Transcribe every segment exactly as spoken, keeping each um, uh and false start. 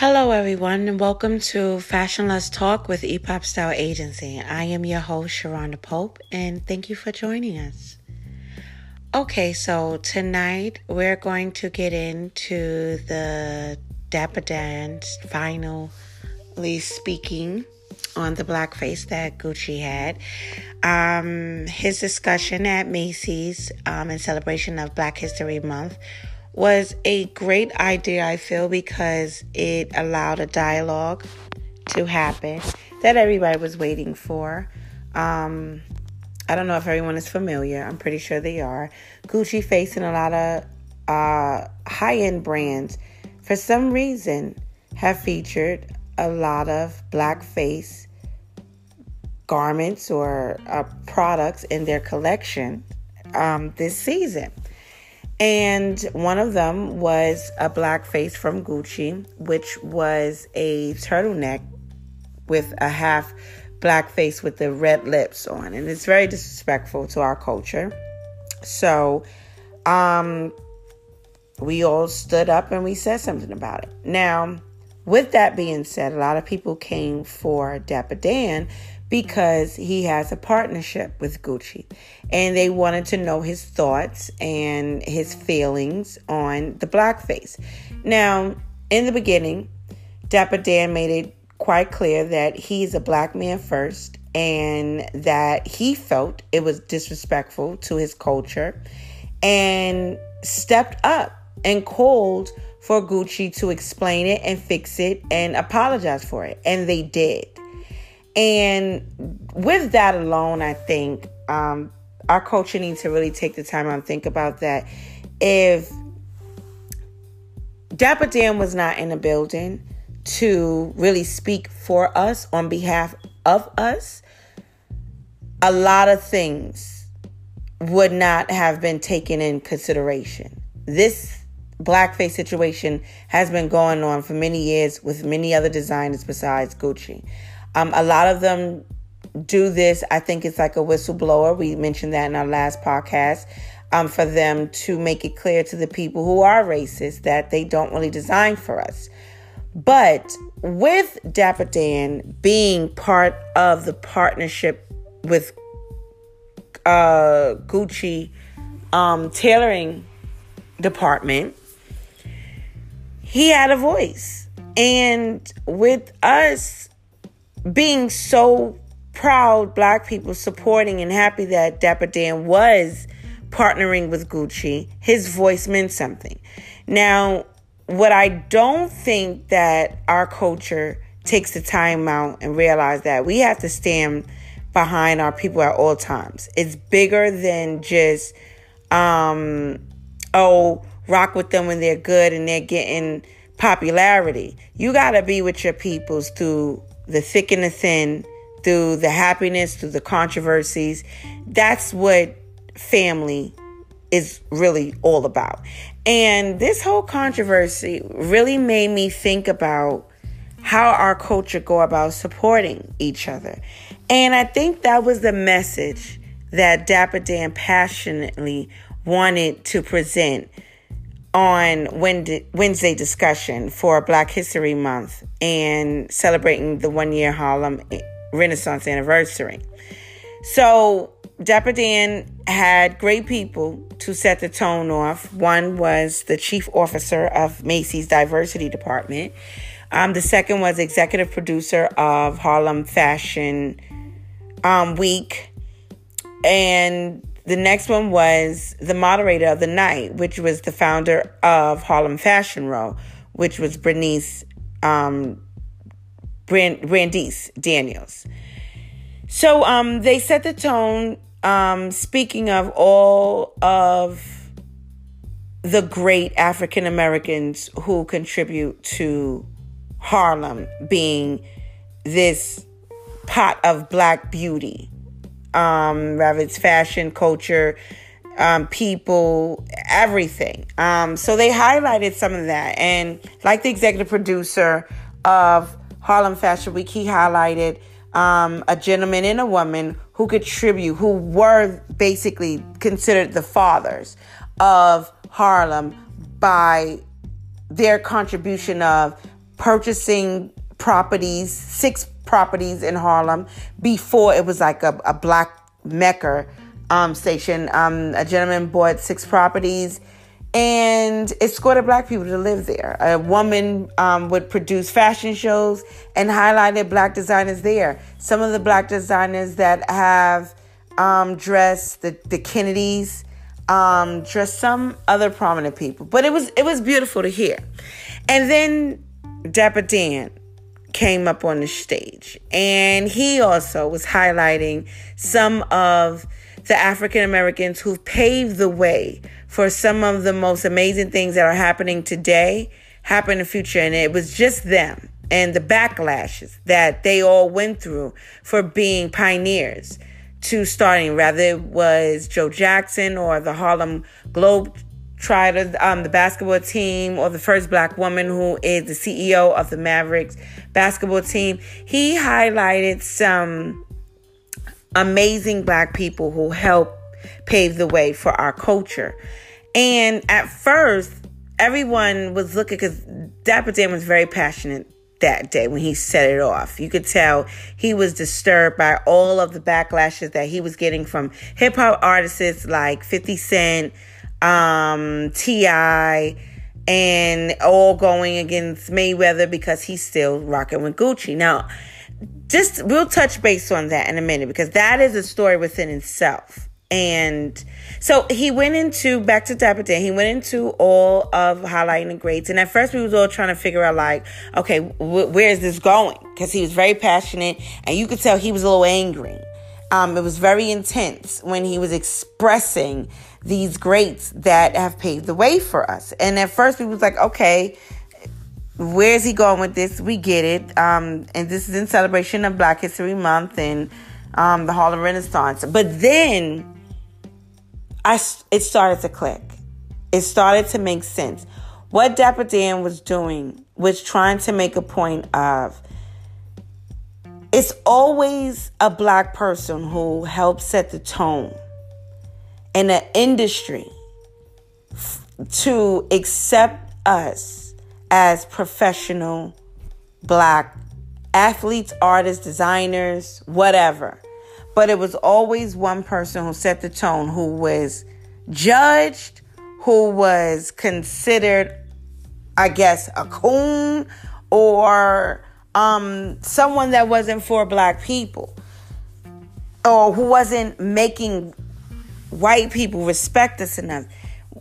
Hello everyone and welcome to Fashionless Talk with Epop Style Agency. I am your host Sharonda Pope and thank you for joining us. Okay, so tonight we're going to get into the Dapper Dan finally speaking on the blackface that Gucci had. Um, his discussion at Macy's um, in celebration of Black History Month was a great idea, I feel, because it allowed a dialogue to happen that everybody was waiting for. Um, I don't know if everyone is familiar. I'm pretty sure they are. Gucci facing a lot of uh, high-end brands, for some reason, have featured a lot of blackface garments or uh, products in their collection um, this season. And one of them was a blackface from Gucci, which was a turtleneck with a half blackface with the red lips on. And it's very disrespectful to our culture. So um, we all stood up and we said something about it. Now, with that being said, a lot of people came for Dapper Dan because he has a partnership with Gucci. And they wanted to know his thoughts and his feelings on the blackface. Now, in the beginning, Dapper Dan made it quite clear that he's a black man first and that he felt it was disrespectful to his culture, and stepped up and called for Gucci to explain it and fix it and apologize for it. And they did. And with that alone, I think um, our culture needs to really take the time and think about that. If Dapper Dan was not in the building to really speak for us on behalf of us, a lot of things would not have been taken in consideration. This blackface situation has been going on for many years with many other designers besides Gucci. Um, a lot of them do this. I think it's like a whistleblower. We mentioned that in our last podcast, um, for them to make it clear to the people who are racist that they don't really design for us. But with Dapper Dan being part of the partnership with uh, Gucci um, tailoring department, he had a voice. And with us being so proud black people supporting and happy that Dapper Dan was partnering with Gucci, his voice meant something. Now, what I don't think that our culture takes the time out and realize that we have to stand behind our people at all times. It's bigger than just, um, oh, rock with them when they're good and they're getting popularity. You got to be with your peoples through the thick and the thin, through the happiness, through the controversies. That's what family is really all about. And this whole controversy really made me think about how our culture go about supporting each other. And I think that was the message that Dapper Dan passionately wanted to present on Wednesday discussion for Black History Month and celebrating the one-year Harlem Renaissance anniversary. So Dapper Dan had great people to set the tone off. One was the chief officer of Macy's Diversity Department. Um, the second was executive producer of Harlem Fashion um, Week. And the next one was the moderator of the night, which was the founder of Harlem Fashion Row, which was Bernice um, Brand- Brandice Daniels. So um, they set the tone, um, speaking of all of the great African Americans who contribute to Harlem being this pot of black beauty. Um, whether it's fashion, culture, um, people, everything. Um, so they highlighted some of that. And like the executive producer of Harlem Fashion Week, he highlighted um, a gentleman and a woman who contribute, who were basically considered the fathers of Harlem by their contribution of purchasing properties, six properties in Harlem. Before it was like a, a black mecca um, station. Um, a gentleman bought six properties and escorted black people to live there. A woman um, would produce fashion shows and highlighted black designers there. Some of the black designers that have um, dressed the, the Kennedys, um, dressed some other prominent people. But it was it was beautiful to hear. And then Dapper Dan came up on the stage, and he also was highlighting some of the African Americans who paved the way for some of the most amazing things that are happening today, happen in the future. And it was just them and the backlashes that they all went through for being pioneers to starting. Rather it was Joe Jackson or the Harlem Globetrotters, um, the basketball team, or the first black woman who is the C E O of the Mavericks basketball team. He highlighted some amazing black people who helped paved the way for our culture. And at first, everyone was looking, because Dapper Dan was very passionate that day when he set it off. You could tell he was disturbed by all of the backlashes that he was getting from hip-hop artists like fifty Cent, um, T I, and all going against Mayweather because he's still rocking with Gucci. Now, just we'll touch base on that in a minute, because that is a story within itself. And so he went into, back to Dapper Dan, he went into all of highlighting the greats. And at first we was all trying to figure out like, okay, w- where is this going? Because he was very passionate, and you could tell he was a little angry. Um, it was very intense when he was expressing these greats that have paved the way for us. And at first we was like, okay, where is he going with this? We get it. Um, and this is in celebration of Black History Month and um, the Harlem Renaissance. But then I, it started to click. It started to make sense. What Dapper Dan was doing was trying to make a point of, it's always a black person who helps set the tone in an industry f- to accept us as professional black athletes, artists, designers, whatever. But it was always one person who set the tone, who was judged, who was considered, I guess, a coon or um, someone that wasn't for black people, or who wasn't making white people respect us enough.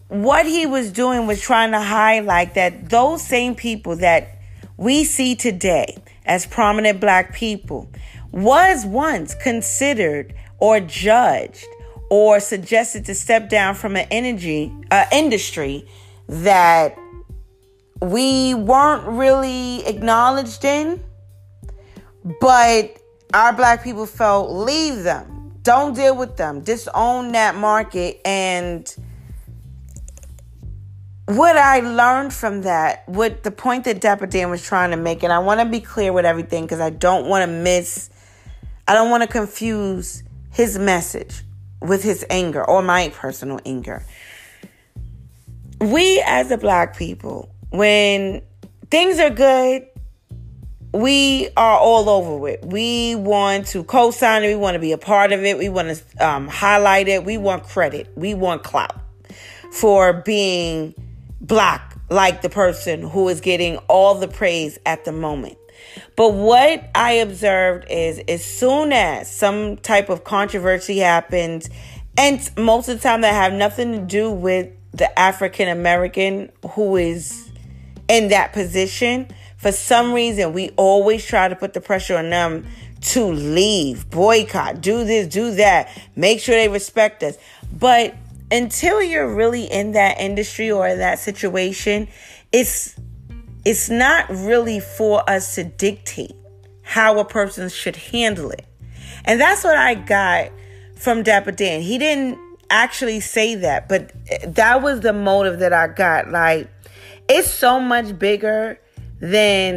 What he was doing was trying to highlight that those same people that we see today as prominent black people was once considered or judged or suggested to step down from an energy uh, industry that we weren't really acknowledged in, but our black people felt, leave them, don't deal with them, disown that market. And what I learned from that, what the point that Dapper Dan was trying to make, and I want to be clear with everything because I don't want to miss I don't want to confuse his message with his anger or my personal anger. We as a black people, when things are good, we are all over it. We want to co-sign it. We want to be a part of it. We want to um, highlight it. We want credit. We want clout for being black, like the person who is getting all the praise at the moment. But what I observed is, as soon as some type of controversy happens, and most of the time that have nothing to do with the African American who is in that position, for some reason, we always try to put the pressure on them to leave, boycott, do this, do that, make sure they respect us. But until you're really in that industry or that situation, it's It's not really for us to dictate how a person should handle it. And that's what I got from Dapper Dan. He didn't actually say that, but that was the motive that I got. Like, it's so much bigger than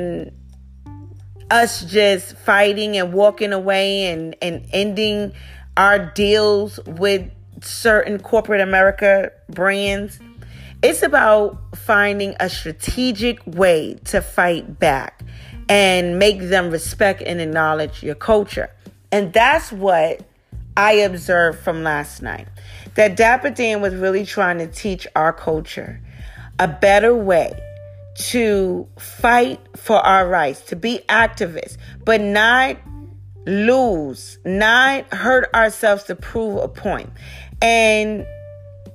us just fighting and walking away and, and ending our deals with certain corporate America brands. It's about finding a strategic way to fight back and make them respect and acknowledge your culture. And that's what I observed from last night, that Dapper Dan was really trying to teach our culture a better way to fight for our rights, to be activists, but not lose, not hurt ourselves to prove a point. And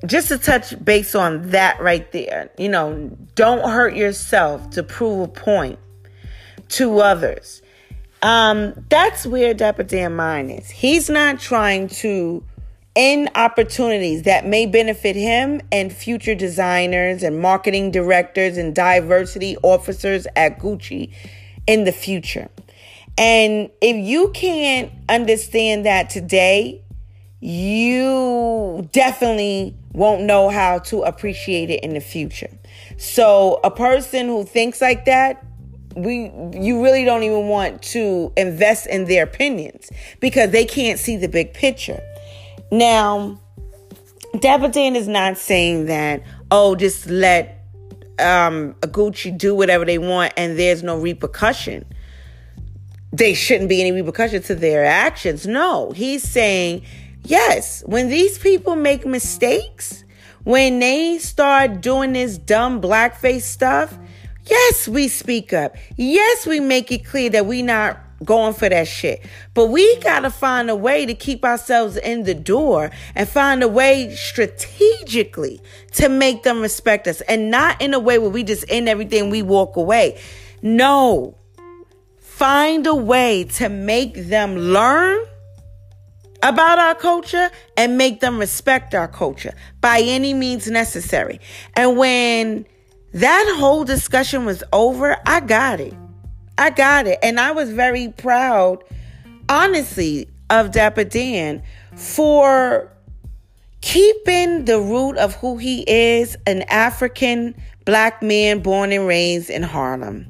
just to touch base on that right there, you know, don't hurt yourself to prove a point to others. Um, that's where Dapper Dan mine is. He's not trying to end opportunities that may benefit him and future designers and marketing directors and diversity officers at Gucci in the future. And if you can't understand that today, you definitely won't know how to appreciate it in the future. So a person who thinks like that, We, you really don't even want to invest in their opinions because they can't see the big picture. Now, Dapper Dan is not saying that, oh, just let um, a Gucci do whatever they want and there's no repercussion. There shouldn't be any repercussion to their actions. No, he's saying, yes, when these people make mistakes, when they start doing this dumb blackface stuff, yes, we speak up. Yes, we make it clear that we not going for that shit. But we got to find a way to keep ourselves in the door and find a way strategically to make them respect us. And not in a way where we just end everything, we walk away. No. Find a way to make them learn about our culture and make them respect our culture by any means necessary. And when that whole discussion was over, I got it. I got it. And I was very proud, honestly, of Dapper Dan for keeping the root of who he is, an African black man born and raised in Harlem.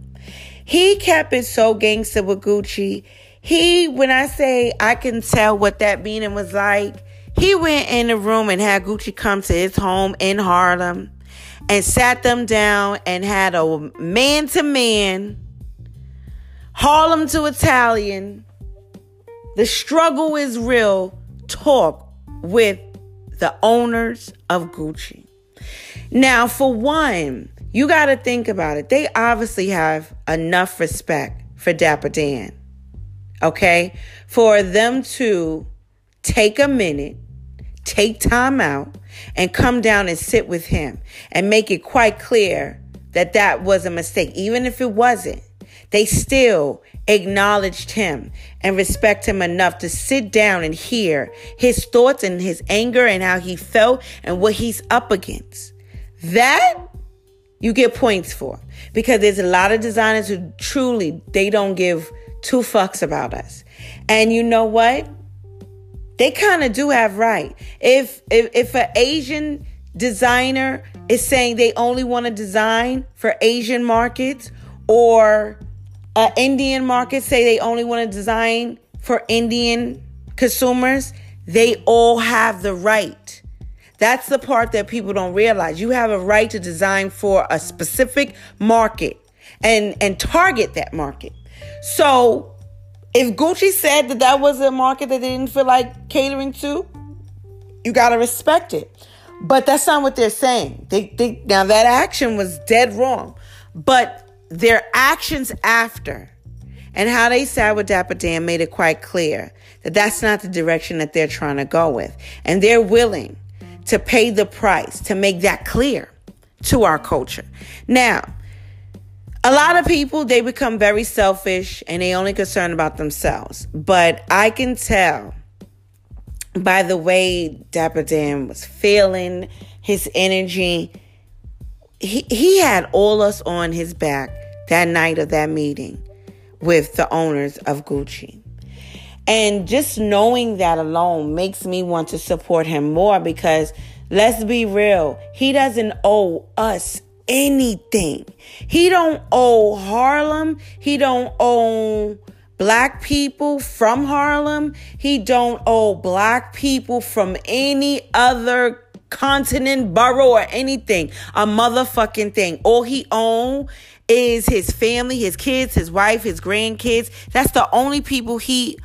He kept it so gangster with Gucci. He, when I say I can tell what that meaning was like, he went in the room and had Gucci come to his home in Harlem and sat them down and had a man-to-man, Harlem to Italian, the struggle is real talk with the owners of Gucci. Now, for one, you got to think about it. They obviously have enough respect for Dapper Dan, okay? For them to take a minute, take time out, and come down and sit with him and make it quite clear that that was a mistake. Even if it wasn't, they still acknowledged him and respect him enough to sit down and hear his thoughts and his anger and how he felt and what he's up against. That you get points for, because there's a lot of designers who truly, they don't give two fucks about us. And you know what? They kind of do have right. If if if an Asian designer is saying they only want to design for Asian markets, or an Indian market say they only want to design for Indian consumers, they all have the right. That's the part that people don't realize. You have a right to design for a specific market and, and target that market. So if Gucci said that that was a market that they didn't feel like catering to, you got to respect it. But that's not what they're saying. They, they, now, that action was dead wrong. But their actions after and how they sat with Dapper Dan made it quite clear that that's not the direction that they're trying to go with. And they're willing to pay the price to make that clear to our culture. Now, a lot of people, they become very selfish and they only concerned about themselves. But I can tell by the way Dapper Dan was feeling, his energy, he, he had all us on his back that night of that meeting with the owners of Gucci. And just knowing that alone makes me want to support him more, because let's be real, he doesn't owe us anything. He don't owe Harlem. He don't owe black people from Harlem. He don't owe black people from any other continent, borough, or anything. A motherfucking thing. All he owned is his family, his kids, his wife, his grandkids. That's the only people he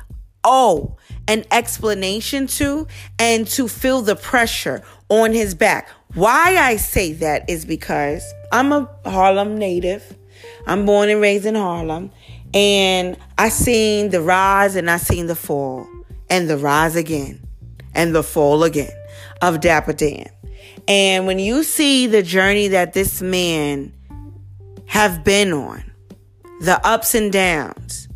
owe an explanation to, and to feel the pressure on his back. Why I say that is because I'm a Harlem native. I'm born and raised in Harlem. And I seen the rise and I seen the fall. And the rise again. And the fall again of Dapper Dan. And when you see the journey that this man have been on, the ups and downs,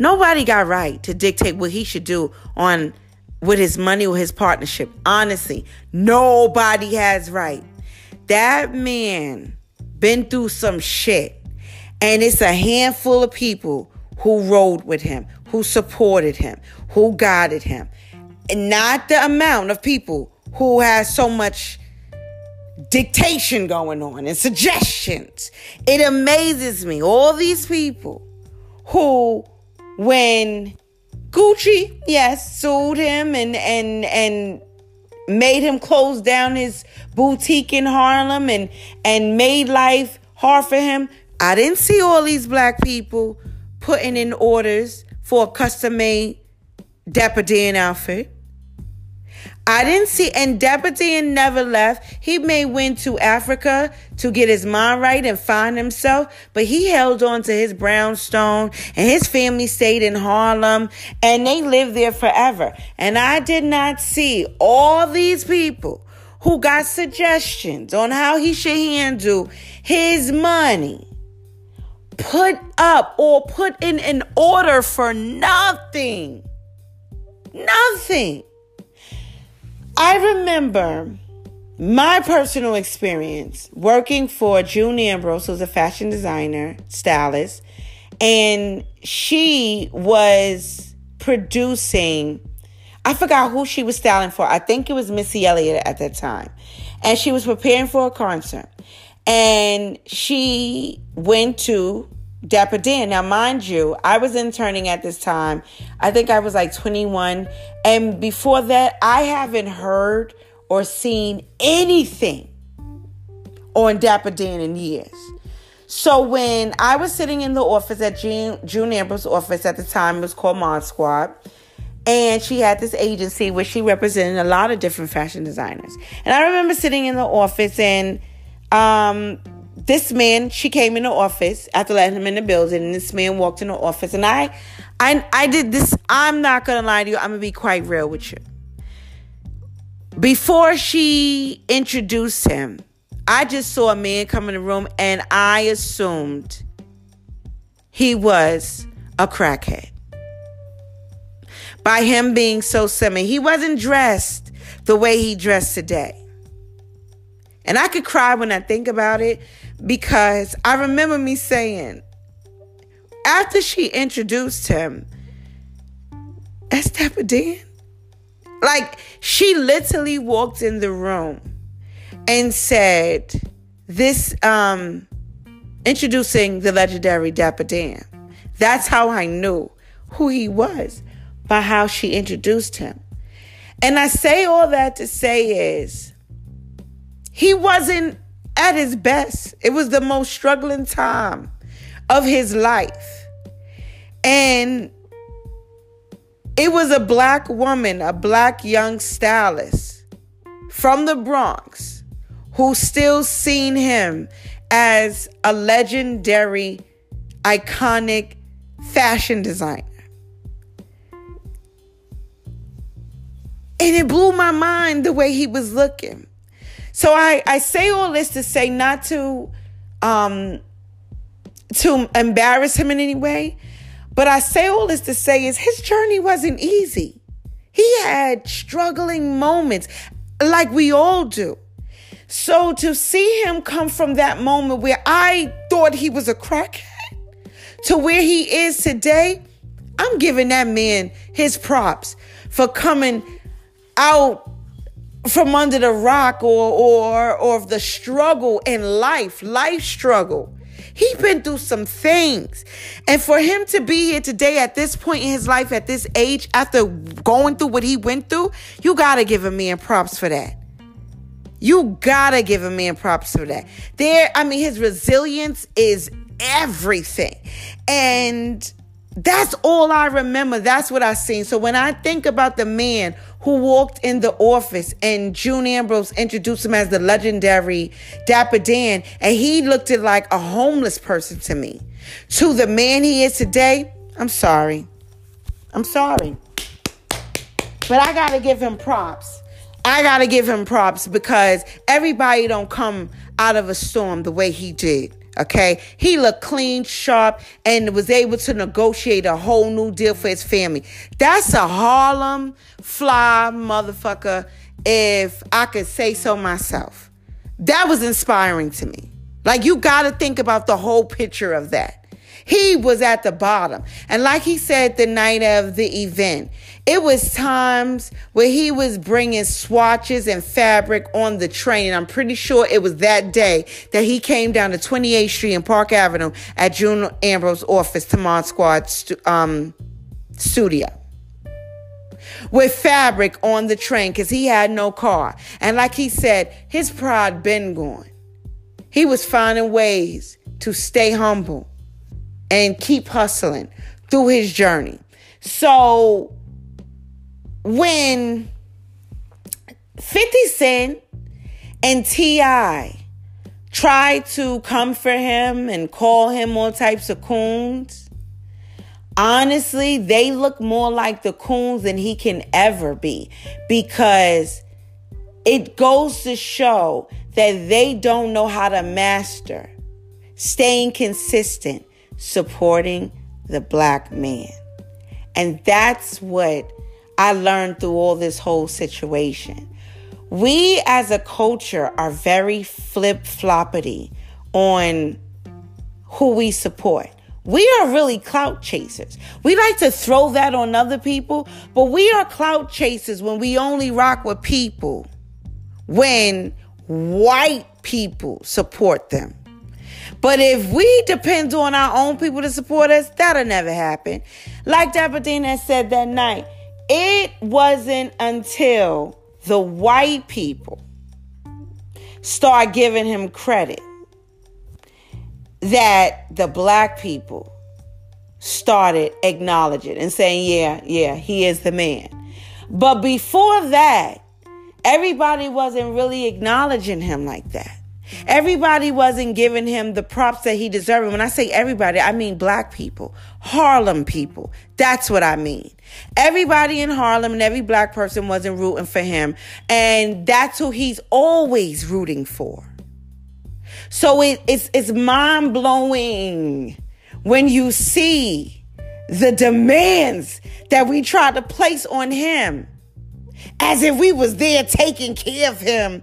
nobody got right to dictate what he should do on with his money or his partnership. Honestly, nobody has right. That man been through some shit. And it's a handful of people who rode with him, who supported him, who guided him. And not the amount of people who has so much dictation going on and suggestions. It amazes me. All these people who, when Gucci, yes, sued him and and and made him close down his boutique in Harlem and and made life hard for him, I didn't see all these black people putting in orders for a custom-made Dapper Dan outfit. I didn't see, and Dapper Dan never left. He may went to Africa to get his mind right and find himself, but he held on to his brownstone, and his family stayed in Harlem, and they lived there forever. And I did not see all these people who got suggestions on how he should handle his money put up or put in an order for nothing. Nothing. I remember my personal experience working for June Ambrose, who's a fashion designer, stylist, and she was producing, I forgot who she was styling for. I think it was Missy Elliott at that time. And she was preparing for a concert. And she went to Dapper Dan. Now, mind you, I was interning at this time. I think I was like twenty-one. And before that, I haven't heard or seen anything on Dapper Dan in years. So when I was sitting in the office at June, June Ambrose's office at the time, it was called Mod Squad. And she had this agency where she represented a lot of different fashion designers. And I remember sitting in the office and um... this man, she came in the office after letting him in the building, and this man walked in the office. And I, I, I did this. I'm not going to lie to you. I'm going to be quite real with you. Before she introduced him, I just saw a man come in the room, and I assumed he was a crackhead. By him being so similar, he wasn't dressed the way he dressed today. And I could cry when I think about it, because I remember me saying, after she introduced him, that's Dapper Dan. Like, she literally walked in the room and said, this, um, introducing the legendary Dapper Dan. That's how I knew who he was, by how she introduced him. And I say all that to say is, he wasn't at his best. It was the most struggling time of his life. And it was a black woman, a black young stylist from the Bronx, who still seen him as a legendary, iconic fashion designer. And it blew my mind the way he was looking. So I, I say all this to say, not to um, to embarrass him in any way, but I say all this to say is his journey wasn't easy. He had struggling moments like we all do. So to see him come from that moment where I thought he was a crackhead to where he is today, I'm giving that man his props for coming out from under the rock or or or the struggle in life, life struggle. He's been through some things. And for him to be here today at this point in his life, at this age, after going through what he went through, you got to give a man props for that. You gotta give a man props for that. There, I mean, his resilience is everything. And that's all I remember. That's what I seen. So when I think about the man who walked in the office and June Ambrose introduced him as the legendary Dapper Dan, and he looked at like a homeless person to me, to the man he is today, I'm sorry. I'm sorry. But I gotta give him props. I gotta give him props because everybody don't come out of a storm the way he did. Okay, he looked clean, sharp, and was able to negotiate a whole new deal for his family. That's a Harlem fly motherfucker, if I could say so myself. That was inspiring to me. Like, you gotta think about the whole picture of that. He was at the bottom. And like he said the night of the event, it was times where he was bringing swatches and fabric on the train. I'm pretty sure it was that day that he came down to twenty-eighth street and Park Avenue at June Ambrose's office to Mod Squad stu- um, studio with fabric on the train because he had no car. And like he said, his pride been gone. He was finding ways to stay humble and keep hustling through his journey. So when fifty Cent and T I tried to come for him and call him all types of coons, honestly, they look more like the coons than he can ever be, because it goes to show that they don't know how to master staying consistent, supporting the black man. And that's what I learned through all this whole situation. We as a culture are very flip-floppity on who we support. We are really clout chasers. We like to throw that on other people, but we are clout chasers when we only rock with people when white people support them. But if we depend on our own people to support us, that'll never happen. Like Dapper Dan said that night, it wasn't until the white people start giving him credit that the black people started acknowledging and saying, yeah, yeah, he is the man. But before that, everybody wasn't really acknowledging him like that. Everybody wasn't giving him the props that he deserved. When I say everybody, I mean black people, Harlem people. That's what I mean. Everybody in Harlem and every black person wasn't rooting for him. And that's who he's always rooting for. So it, it's, it's mind-blowing when you see the demands that we try to place on him as if we was there taking care of him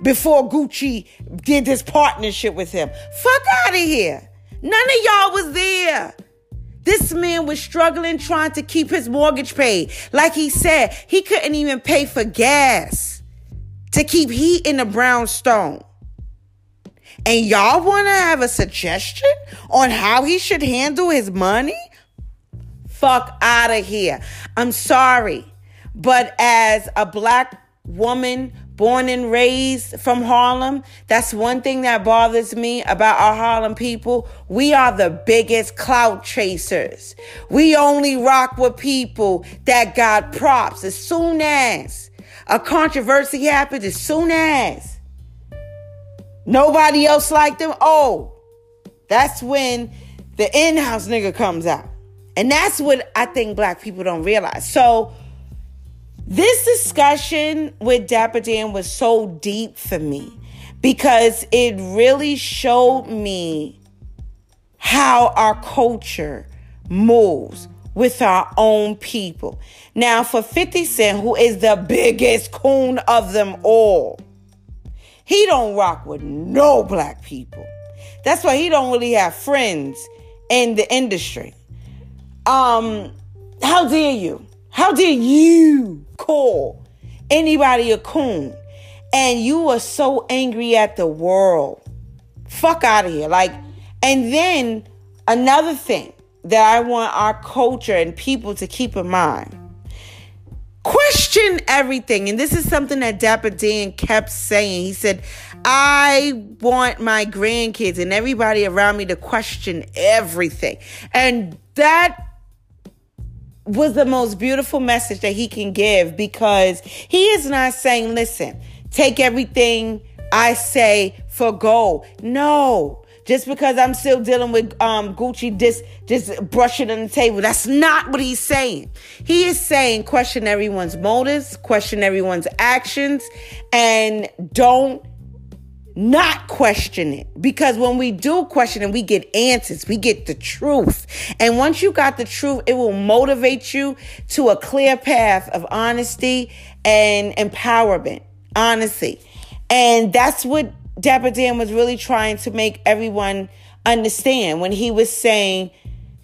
before Gucci did this partnership with him. Fuck out of here. None of y'all was there. This man was struggling trying to keep his mortgage paid. Like he said, he couldn't even pay for gas to keep heat in the brownstone. And y'all want to have a suggestion on how he should handle his money? Fuck out of here. I'm sorry, but as a black woman, born and raised from Harlem, that's one thing that bothers me about our Harlem people. We are the biggest clout chasers. We only rock with people that got props. As soon as a controversy happens, as soon as nobody else liked them, oh, that's when the in-house nigga comes out. And that's what I think black people don't realize. So this discussion with Dapper Dan was so deep for me because it really showed me how our culture moves with our own people. Now, for fifty Cent, who is the biggest coon of them all, he don't rock with no black people. That's why he don't really have friends in the industry. Um, how dare you? How dare you call anybody a coon? And you are so angry at the world. Fuck out of here. Like, and then another thing that I want our culture and people to keep in mind. Question everything. And this is something that Dapper Dan kept saying. He said, I want my grandkids and everybody around me to question everything. And that was the most beautiful message that he can give, because he is not saying, listen, take everything I say for gold. No. Just because I'm still dealing with um, Gucci just, just brushing on the table. That's not what he's saying. He is saying question everyone's motives, question everyone's actions, and don't not question it. Because when we do question it, we get answers. We get the truth. And once you got the truth, it will motivate you to a clear path of honesty and empowerment. Honestly. And that's what Dapper Dan was really trying to make everyone understand when he was saying,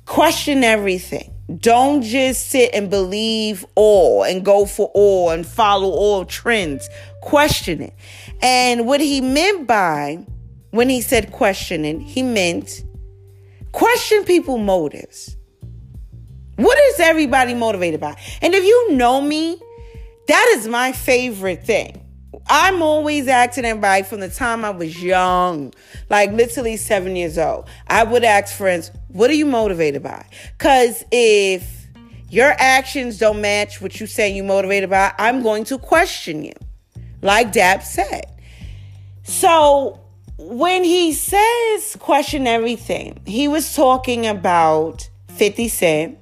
question everything. Don't just sit and believe all and go for all and follow all trends. Question it. And what he meant by when he said questioning, he meant question people's motives. What is everybody motivated by? And if you know me, that is my favorite thing. I'm always asking everybody from the time I was young, like literally seven years old. I would ask friends, what are you motivated by? Because if your actions don't match what you say you're motivated by, I'm going to question you, like Dap said. So when he says question everything, he was talking about fifty Cent,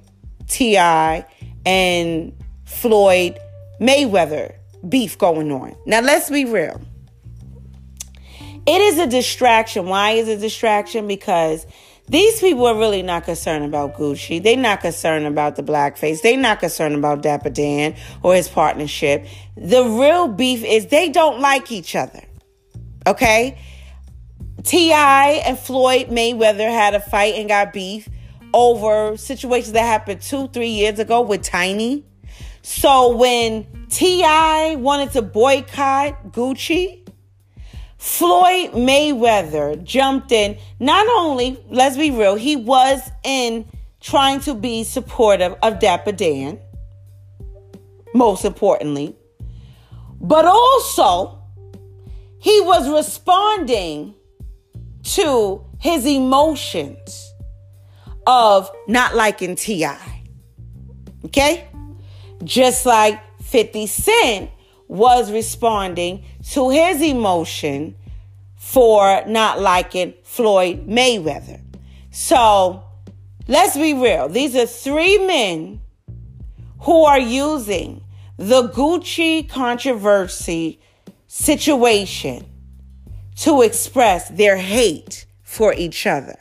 T I, and Floyd Mayweather beef going on. Now, let's be real. It is a distraction. Why is it a distraction? Because these people are really not concerned about Gucci. They're not concerned about the blackface. They're not concerned about Dapper Dan or his partnership. The real beef is they don't like each other. Okay? T I and Floyd Mayweather had a fight and got beef over situations that happened two, three years ago with Tiny. So when T I wanted to boycott Gucci, Floyd Mayweather jumped in. Not only, let's be real, he was in trying to be supportive of Dapper Dan, most importantly, but also he was responding to his emotions of not liking T I. Okay? Just like fifty Cent was responding to his emotion for not liking Floyd Mayweather. So let's be real. These are three men who are using the Gucci controversy situation to express their hate for each other.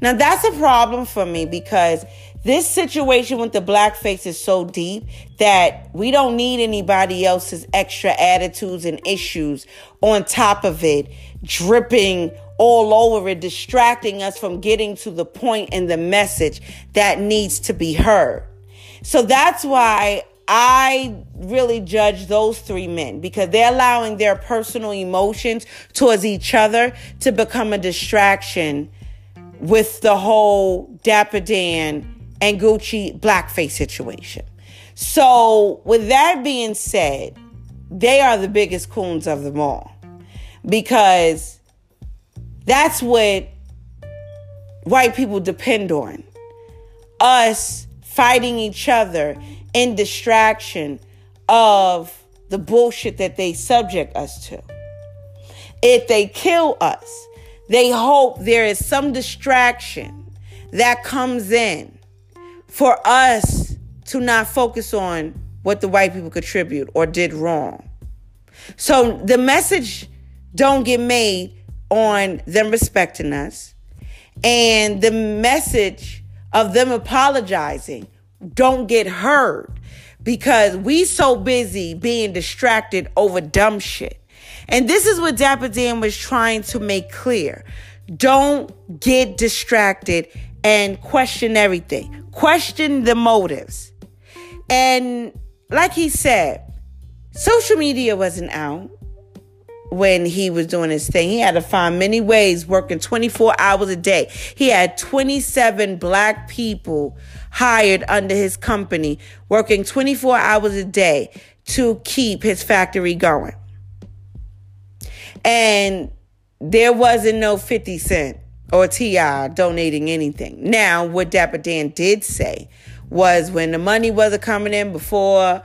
Now, that's a problem for me, because this situation with the blackface is so deep that we don't need anybody else's extra attitudes and issues on top of it, dripping all over it, distracting us from getting to the point and the message that needs to be heard. So that's why I really judge those three men, because they're allowing their personal emotions towards each other to become a distraction with the whole Dapper Dan and Gucci blackface situation. So with that being said, they are the biggest coons of them all, because that's what white people depend on. Us fighting each other in distraction of the bullshit that they subject us to. If they kill us, they hope there is some distraction that comes in for us to not focus on what the white people contribute or did wrong. So the message don't get made on them respecting us, and the message of them apologizing don't get heard, because we so busy being distracted over dumb shit. And this is what Dapper Dan was trying to make clear. Don't get distracted and question everything. Question the motives. And like he said, social media wasn't out. when he was doing his thing. He had to find many ways, working twenty-four hours a day. He had twenty-seven black people hired under his company, working twenty-four hours a day to keep his factory going. And there wasn't no fifty Cent or T I donating anything. Now, what Dapper Dan did say was when the money wasn't coming in before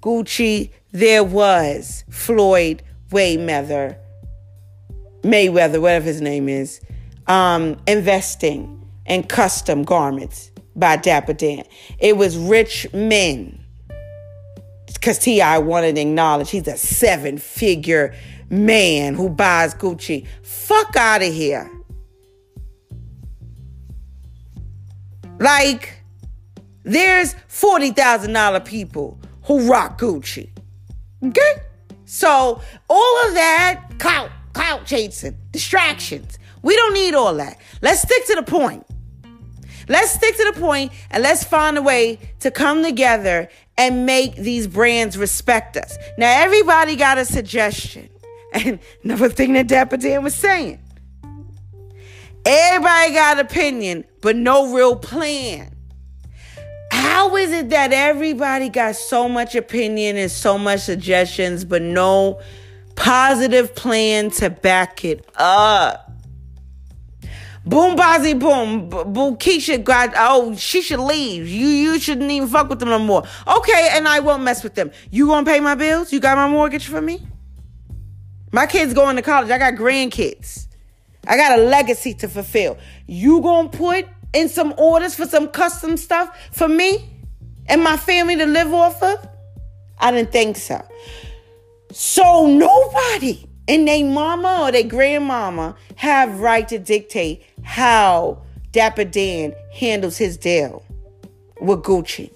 Gucci, there was Floyd Mayweather, Mayweather, whatever his name is, um, investing in custom garments by Dapper Dan. It was rich men, because T I wanted to acknowledge he's a seven-figure man who buys Gucci. Fuck out of here. Like, there's forty thousand dollars people who rock Gucci. Okay? So all of that clout, clout chasing, distractions. We don't need all that. Let's stick to the point. Let's stick to the point and let's find a way to come together and make these brands respect us. Now, everybody got a suggestion. And another thing that Dapper Dan was saying. Everybody got an opinion, but no real plan. How is it that everybody got so much opinion and so much suggestions, but no positive plan to back it up? Boom, Bozzy, boom. Boom, Keisha got, oh, she should leave. You you shouldn't even fuck with them no more. Okay, and I won't mess with them. You gonna pay my bills? You got my mortgage for me? My kids going to college. I got grandkids. I got a legacy to fulfill. You gonna put in some orders for some custom stuff for me and my family to live off of? I didn't think so. So nobody and they mama or they grandmama have right to dictate how Dapper Dan handles his deal with Gucci.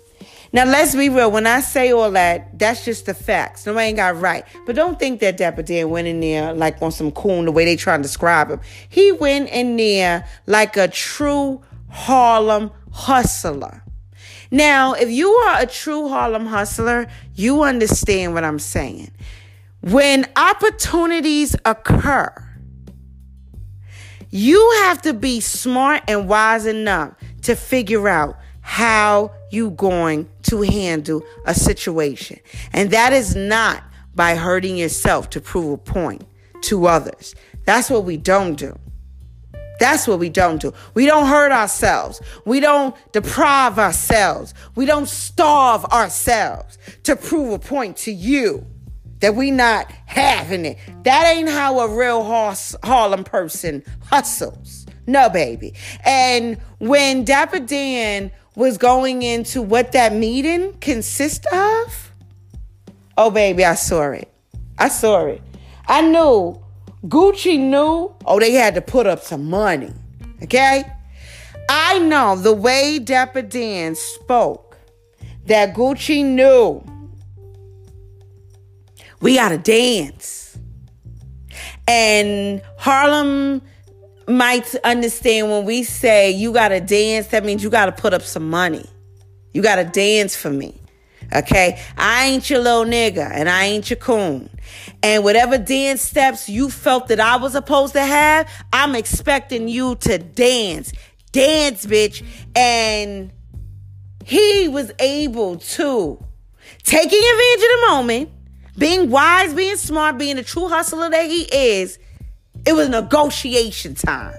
Now, let's be real. When I say all that, that's just the facts. Nobody ain't got right. But don't think that Dapper Dan went in there like on some coon the way they trying to describe him. He went in there like a true Harlem hustler. Now, if you are a true Harlem hustler, you understand what I'm saying. When opportunities occur, you have to be smart and wise enough to figure out how you going to handle a situation. And that is not by hurting yourself to prove a point to others. That's what we don't do. That's what we don't do. We don't hurt ourselves. We don't deprive ourselves. We don't starve ourselves to prove a point to you that we not having it. That ain't how a real Harlem person hustles. No, baby. And when Dapper Dan was going into what that meeting consists of, oh, baby, I saw it. I saw it. I knew. Gucci knew, oh, they had to put up some money, okay? I know the way Dapper Dan spoke that Gucci knew we got to dance. And Harlem might understand when we say you got to dance, that means you got to put up some money. You got to dance for me. Okay, I ain't your little nigga and I ain't your coon. And whatever dance steps you felt that I was supposed to have, I'm expecting you to dance. Dance, bitch. And he was able to, taking advantage of the moment, being wise, being smart, being the true hustler that he is, it was negotiation time.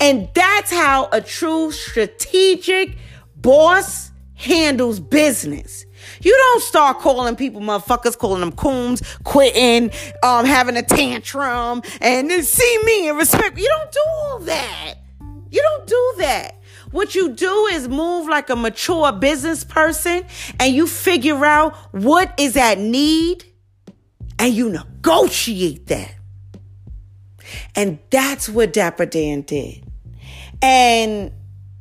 And that's how a true strategic boss handles business. You don't start calling people motherfuckers, calling them coons, quitting, um, having a tantrum, and then see me and respect. You don't do all that. You don't do that. What you do is move like a mature business person and you figure out what is at need and you negotiate that. And that's what Dapper Dan did. And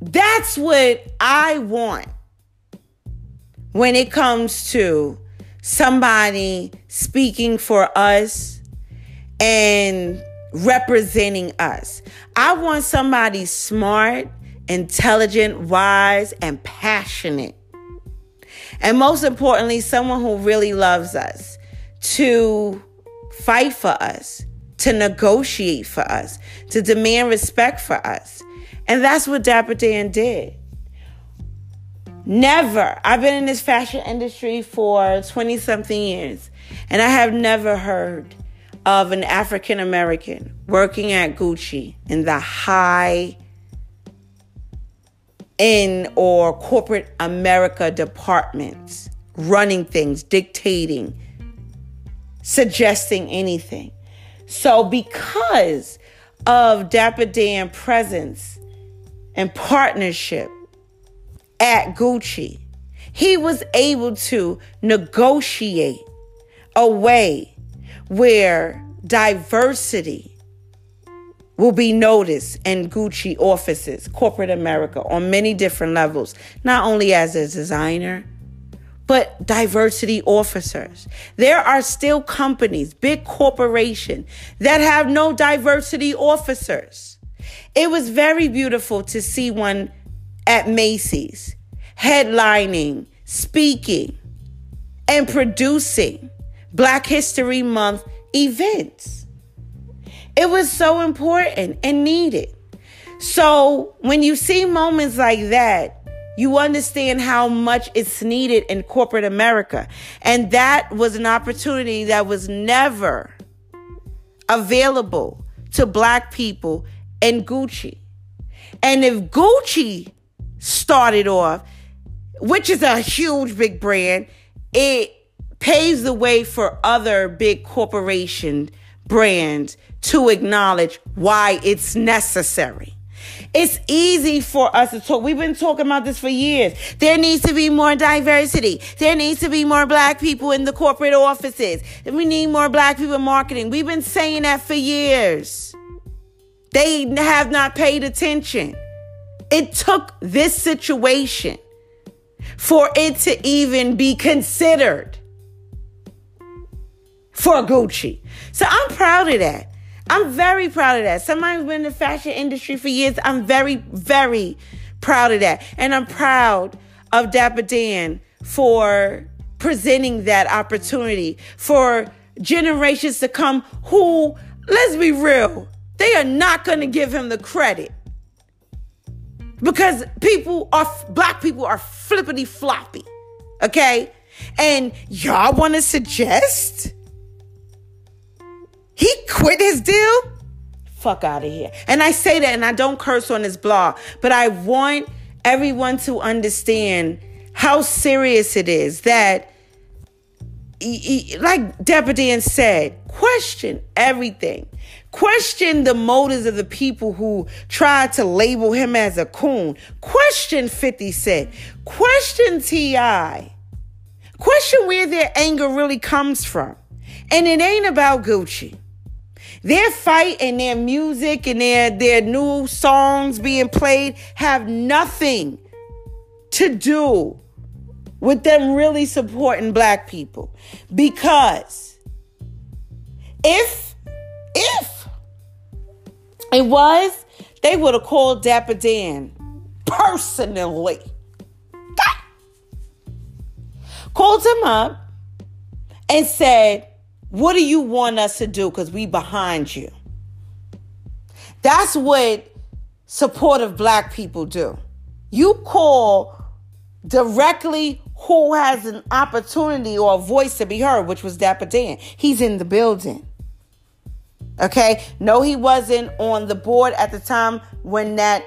that's what I want. When it comes to somebody speaking for us and representing us, I want somebody smart, intelligent, wise, and passionate. And most importantly, someone who really loves us to fight for us, to negotiate for us, to demand respect for us. And that's what Dapper Dan did. Never. I've been in this fashion industry for twenty-something years, and I have never heard of an African American working at Gucci in the high end or corporate America departments, running things, dictating, suggesting anything. So because of Dapper Dan's presence and partnership at Gucci, he was able to negotiate a way where diversity will be noticed in Gucci offices, corporate America, on many different levels, not only as a designer, but diversity officers. There are still companies, big corporations, that have no diversity officers. It was very beautiful to see one at Macy's, headlining, speaking, and producing Black History Month events. It was so important and needed. So when you see moments like that, you understand how much it's needed in corporate America. And that was an opportunity that was never available to Black people in Gucci. And if Gucci started off, which is a huge big brand, it paves the way for other big corporation brands to acknowledge why it's necessary. It's easy for us to talk. We've been talking about this for years. There needs to be more diversity. There needs to be more Black people in the corporate offices. We need more Black people in marketing. We've been saying that for years. They have not paid attention. It took this situation for it to even be considered for Gucci. So I'm proud of that. I'm very proud of that. Somebody's been in the fashion industry for years. I'm very, very proud of that. And I'm proud of Dapper Dan for presenting that opportunity for generations to come who, let's be real, they are not going to give him the credit. Because people are, Black people are flippity floppy. Okay? And y'all want to suggest he quit his deal? Fuck out of here. And I say that, and I don't curse on this blog, but I want everyone to understand how serious it is that, like Dapper Dan said, question everything. Question the motives of the people who tried to label him as a coon. Question fifty Cent. Question T I Question where their anger really comes from. And it ain't about Gucci. Their fight and their music and their, their new songs being played have nothing to do with them really supporting Black people. Because if, if it was, they would have called Dapper Dan personally. Called him up and said, what do you want us to do? Because we behind you. That's what supportive Black people do. You call directly who has an opportunity or a voice to be heard, which was Dapper Dan. He's in the building. Okay? No, he wasn't on the board at the time when that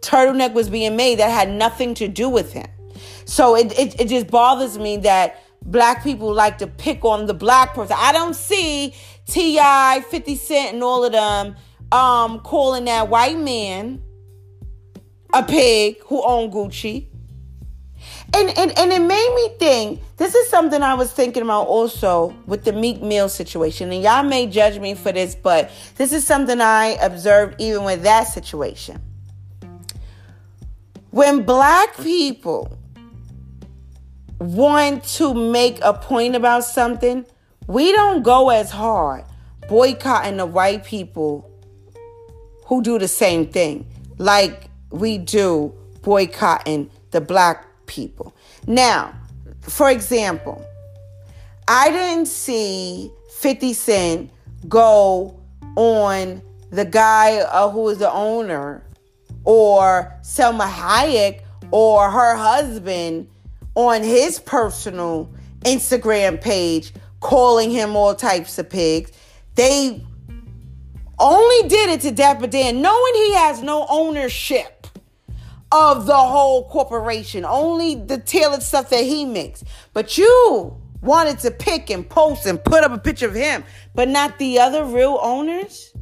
turtleneck was being made. That had nothing to do with him. So it, it, it just bothers me that Black people like to pick on the Black person. I don't see T I, fifty Cent, and all of them um, calling that white man a pig who owned Gucci. And, and, and it made me think, this is something I was thinking about also with the Meek Mill situation. And y'all may judge me for this, but this is something I observed even with that situation. When Black people want to make a point about something, we don't go as hard boycotting the white people who do the same thing like we do boycotting the Black people. Now, for example, I didn't see fifty Cent go on the guy uh, who is the owner, or Selma Hayek or her husband on his personal Instagram page, calling him all types of pigs. They only did it to Dapper Dan, knowing he has no ownership of the whole corporation, only the tailored stuff that he makes. But you wanted to pick and post and put up a picture of him, but not the other real owners.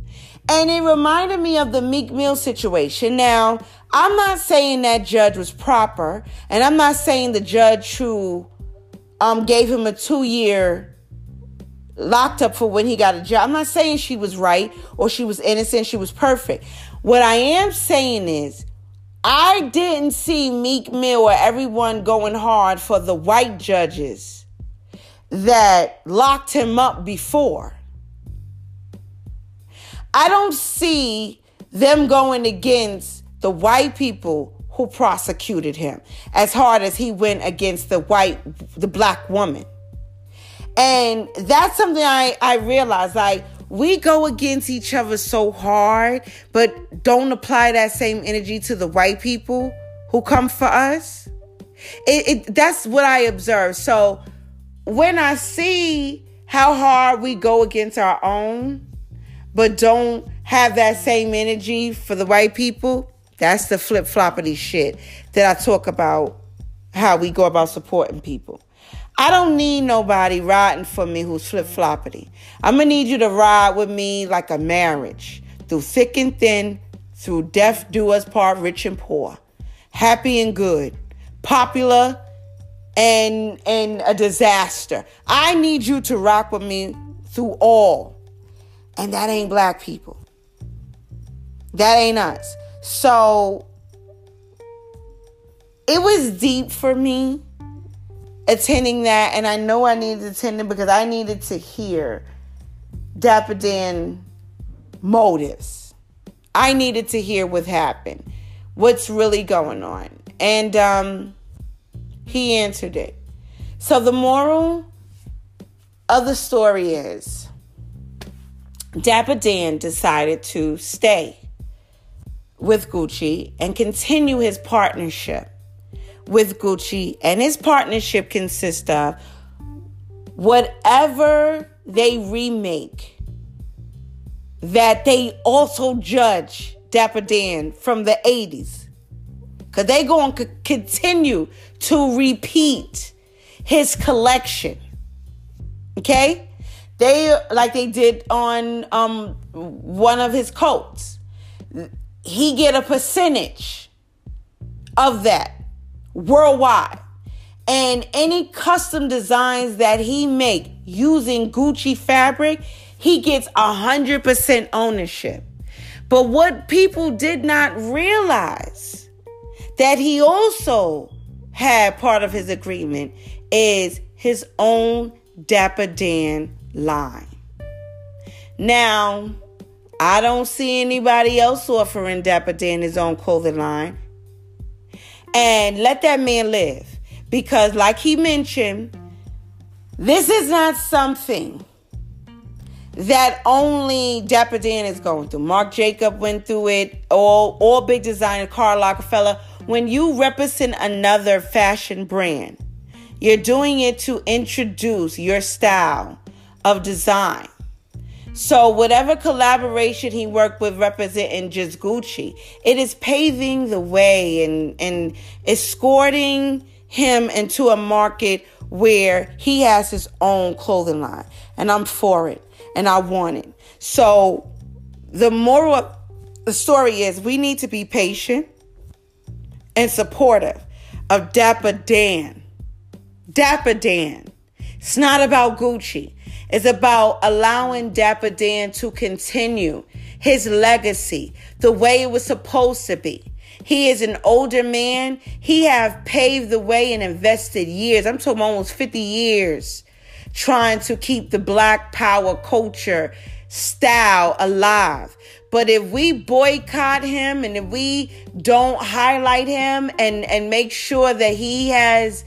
And it reminded me of the Meek Mill situation. Now, I'm not saying that judge was proper, and I'm not saying the judge who um, gave him a two-year locked up for when he got a job, I'm not saying she was right or she was innocent, she was perfect. What I am saying is, I didn't see Meek Mill or everyone going hard for the white judges that locked him up before. I don't see them going against the white people who prosecuted him as hard as he went against the white, the black woman. And that's something I, I realized, like, we go against each other so hard, but don't apply that same energy to the white people who come for us. It, it that's what I observed. So when I see how hard we go against our own, but don't have that same energy for the white people, that's the flip-floppity shit that I talk about, how we go about supporting people. I don't need nobody riding for me who's flip-floppity. I'm going to need you to ride with me like a marriage, through thick and thin, through death do us part, rich and poor, happy and good, popular and, and a disaster. I need you to rock with me through all. And that ain't black people. That ain't us. So it was deep for me, attending that, and I know I needed to attend it because I needed to hear Dapper Dan motives. I needed to hear what happened, what's really going on. And um, he answered it. So the moral of the story is, Dapper Dan decided to stay with Gucci and continue his partnership with Gucci, and his partnership consists of whatever they remake that they also judge Dapper Dan from the eighties, because they going to continue to repeat his collection. Okay, they like they did on um one of his coats, he get a percentage of that worldwide, and any custom designs that he make using Gucci fabric, he gets a hundred percent ownership. But what people did not realize that he also had part of his agreement is his own Dapper Dan line. Now, I don't see anybody else offering Dapper Dan his own clothing line. And let that man live. Because like he mentioned, this is not something that only Dapper Dan is going through. Marc Jacobs went through it. All, all big designer, Karl Lagerfeld. When you represent another fashion brand, you're doing it to introduce your style of design. So whatever collaboration he worked with representing just Gucci, it is paving the way and, and escorting him into a market where he has his own clothing line. And I'm for it. And I want it. So the moral of the story is, we need to be patient and supportive of Dapper Dan. Dapper Dan. It's not about Gucci. It's about allowing Dapper Dan to continue his legacy the way it was supposed to be. He is an older man. He have paved the way and invested years. I'm talking almost fifty years trying to keep the black power culture style alive. But if we boycott him and if we don't highlight him and, and make sure that he has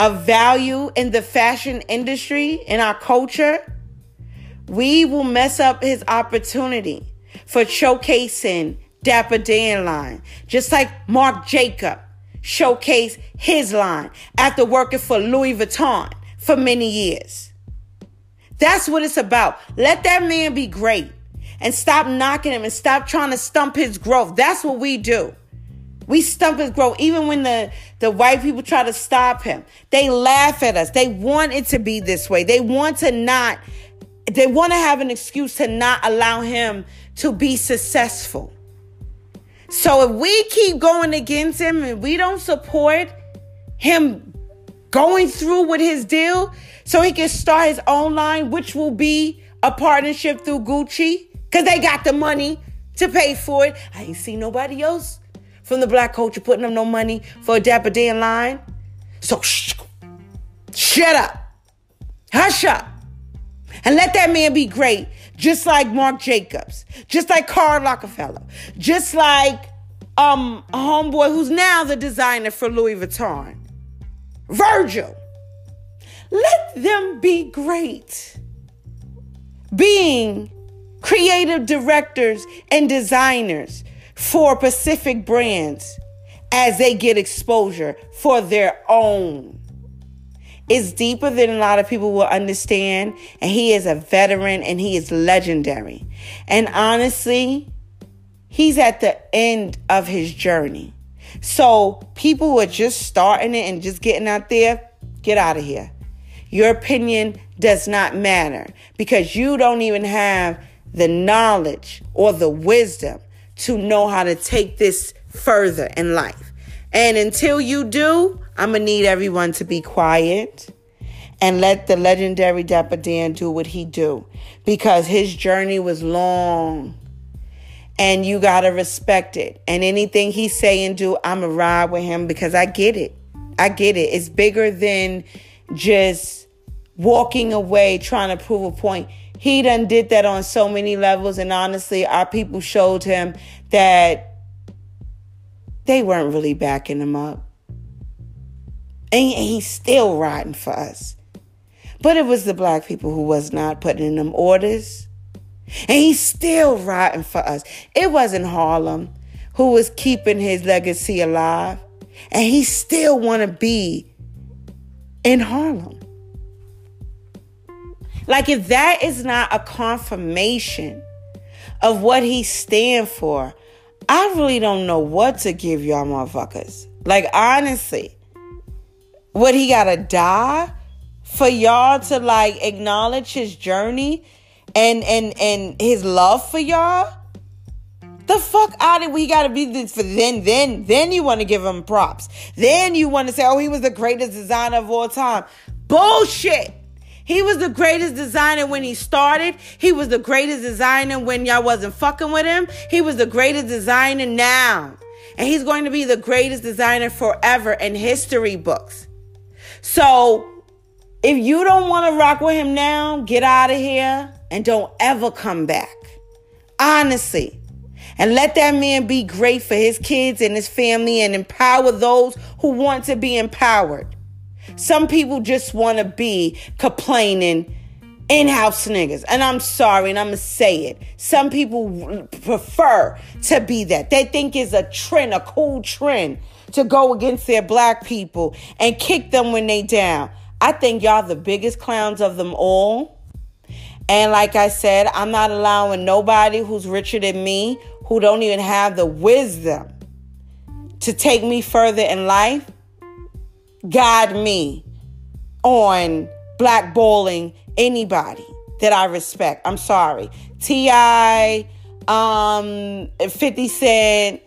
a value in the fashion industry, in our culture, we will mess up his opportunity for showcasing Dapper Dan line, just like Marc Jacobs showcased his line after working for Louis Vuitton for many years. That's what it's about. Let that man be great and stop knocking him and stop trying to stump his growth. That's what we do. We stump his growth. Even when the, the white people try to stop him, they laugh at us. They want it to be this way. They want to not, they want to have an excuse to not allow him to be successful. So if we keep going against him and we don't support him going through with his deal so he can start his own line, which will be a partnership through Gucci, because they got the money to pay for it. I ain't seen nobody else from the black culture putting up no money for a Dapper Dan line. So shh, shut up. Hush up. And let that man be great, just like Marc Jacobs, just like Karl Lagerfeld, just like um, a homeboy who's now the designer for Louis Vuitton, Virgil. Let them be great. Being creative directors and designers for Pacific brands as they get exposure for their own. It's deeper than a lot of people will understand. And he is a veteran and he is legendary. And honestly, he's at the end of his journey. So people who are just starting it and just getting out there, get out of here. Your opinion does not matter because you don't even have the knowledge or the wisdom to know how to take this further in life. And until you do, I'm going to need everyone to be quiet and let the legendary Dapper Dan do what he do, because his journey was long and you got to respect it. And anything he say and do, I'm going to ride with him because I get it. I get it. It's bigger than just walking away trying to prove a point. He done did that on so many levels. And honestly, our people showed him that they weren't really backing him up. And he's still riding for us. But it was the black people who was not putting in them orders. And he's still riding for us. It wasn't Harlem who was keeping his legacy alive. And he still want to be in Harlem. Like, if that is not a confirmation of what he stand for, I really don't know what to give y'all motherfuckers. Like, honestly, what, he gotta die for y'all to, like, acknowledge his journey and and and his love for y'all? The fuck out of it. We gotta be this for then, then, then you want to give him props. Then you want to say, oh, he was the greatest designer of all time. Bullshit. He was the greatest designer when he started. He was the greatest designer when y'all wasn't fucking with him. He was the greatest designer now. And he's going to be the greatest designer forever in history books. So if you don't want to rock with him now, get out of here and don't ever come back. Honestly. And let that man be great for his kids and his family and empower those who want to be empowered. Some people just want to be complaining in-house niggas. And I'm sorry, and I'm going to say it. Some people prefer to be that. They think it's a trend, a cool trend, to go against their black people and kick them when they down. I think y'all the biggest clowns of them all. And like I said, I'm not allowing nobody who's richer than me, who don't even have the wisdom to take me further in life, guide me on blackballing anybody that I respect. I'm sorry. T I, um, fifty Cent,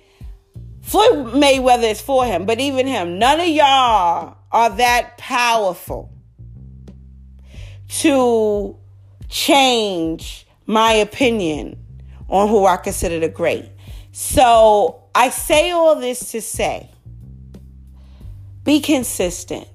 Floyd Mayweather is for him, but even him, none of y'all are that powerful to change my opinion on who I consider the great. So I say all this to say, be consistent.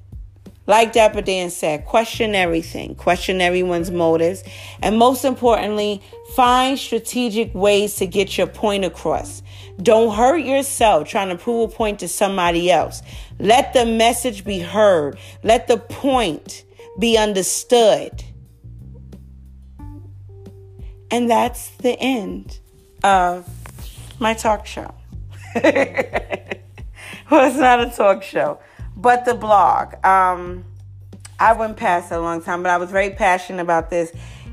Like Dapper Dan said, question everything. Question everyone's motives. And most importantly, find strategic ways to get your point across. Don't hurt yourself trying to prove a point to somebody else. Let the message be heard. Let the point be understood. And that's the end of my talk show. Well, it's not a talk show, but the blog. Um, I went past it a long time, but I was very passionate about this.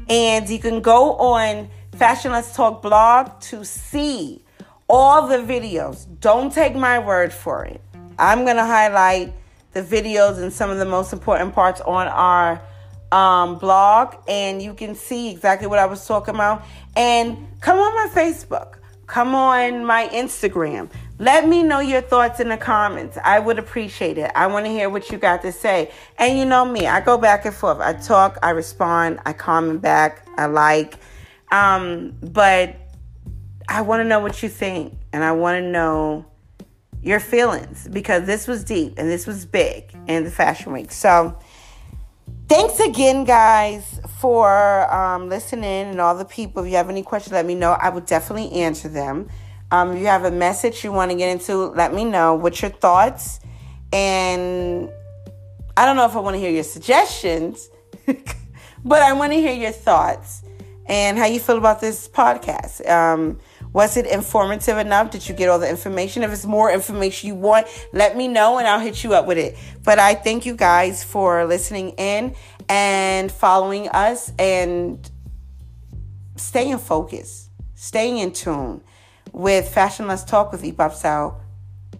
And you can go on Fashionless Talk blog to see all the videos. Don't take my word for it. I'm going to highlight the videos and some of the most important parts on our um, blog. And you can see exactly what I was talking about. And come on my Facebook. Come on my Instagram. Let me know your thoughts in the comments. I would appreciate it. I want to hear what you got to say. And you know me. I go back and forth. I talk. I respond. I comment back. I like. Um, but I want to know what you think. And I want to know your feelings, because this was deep and this was big in the Fashion Week. So thanks again, guys, for um, listening, and all the people. If you have any questions, let me know. I will definitely answer them. Um, if you have a message you want to get into, let me know. What's your thoughts? And I don't know if I want to hear your suggestions, but I want to hear your thoughts and how you feel about this podcast. Um, was it informative enough? Did you get all the information? If it's more information you want, let me know and I'll hit you up with it. But I thank you guys for listening in and following us, and staying focused, staying in tune with Fashionless Talk with Epop Style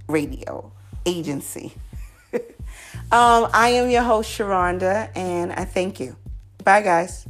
Radio Agency. um, I am your host, Sharonda, and I thank you. Bye, guys.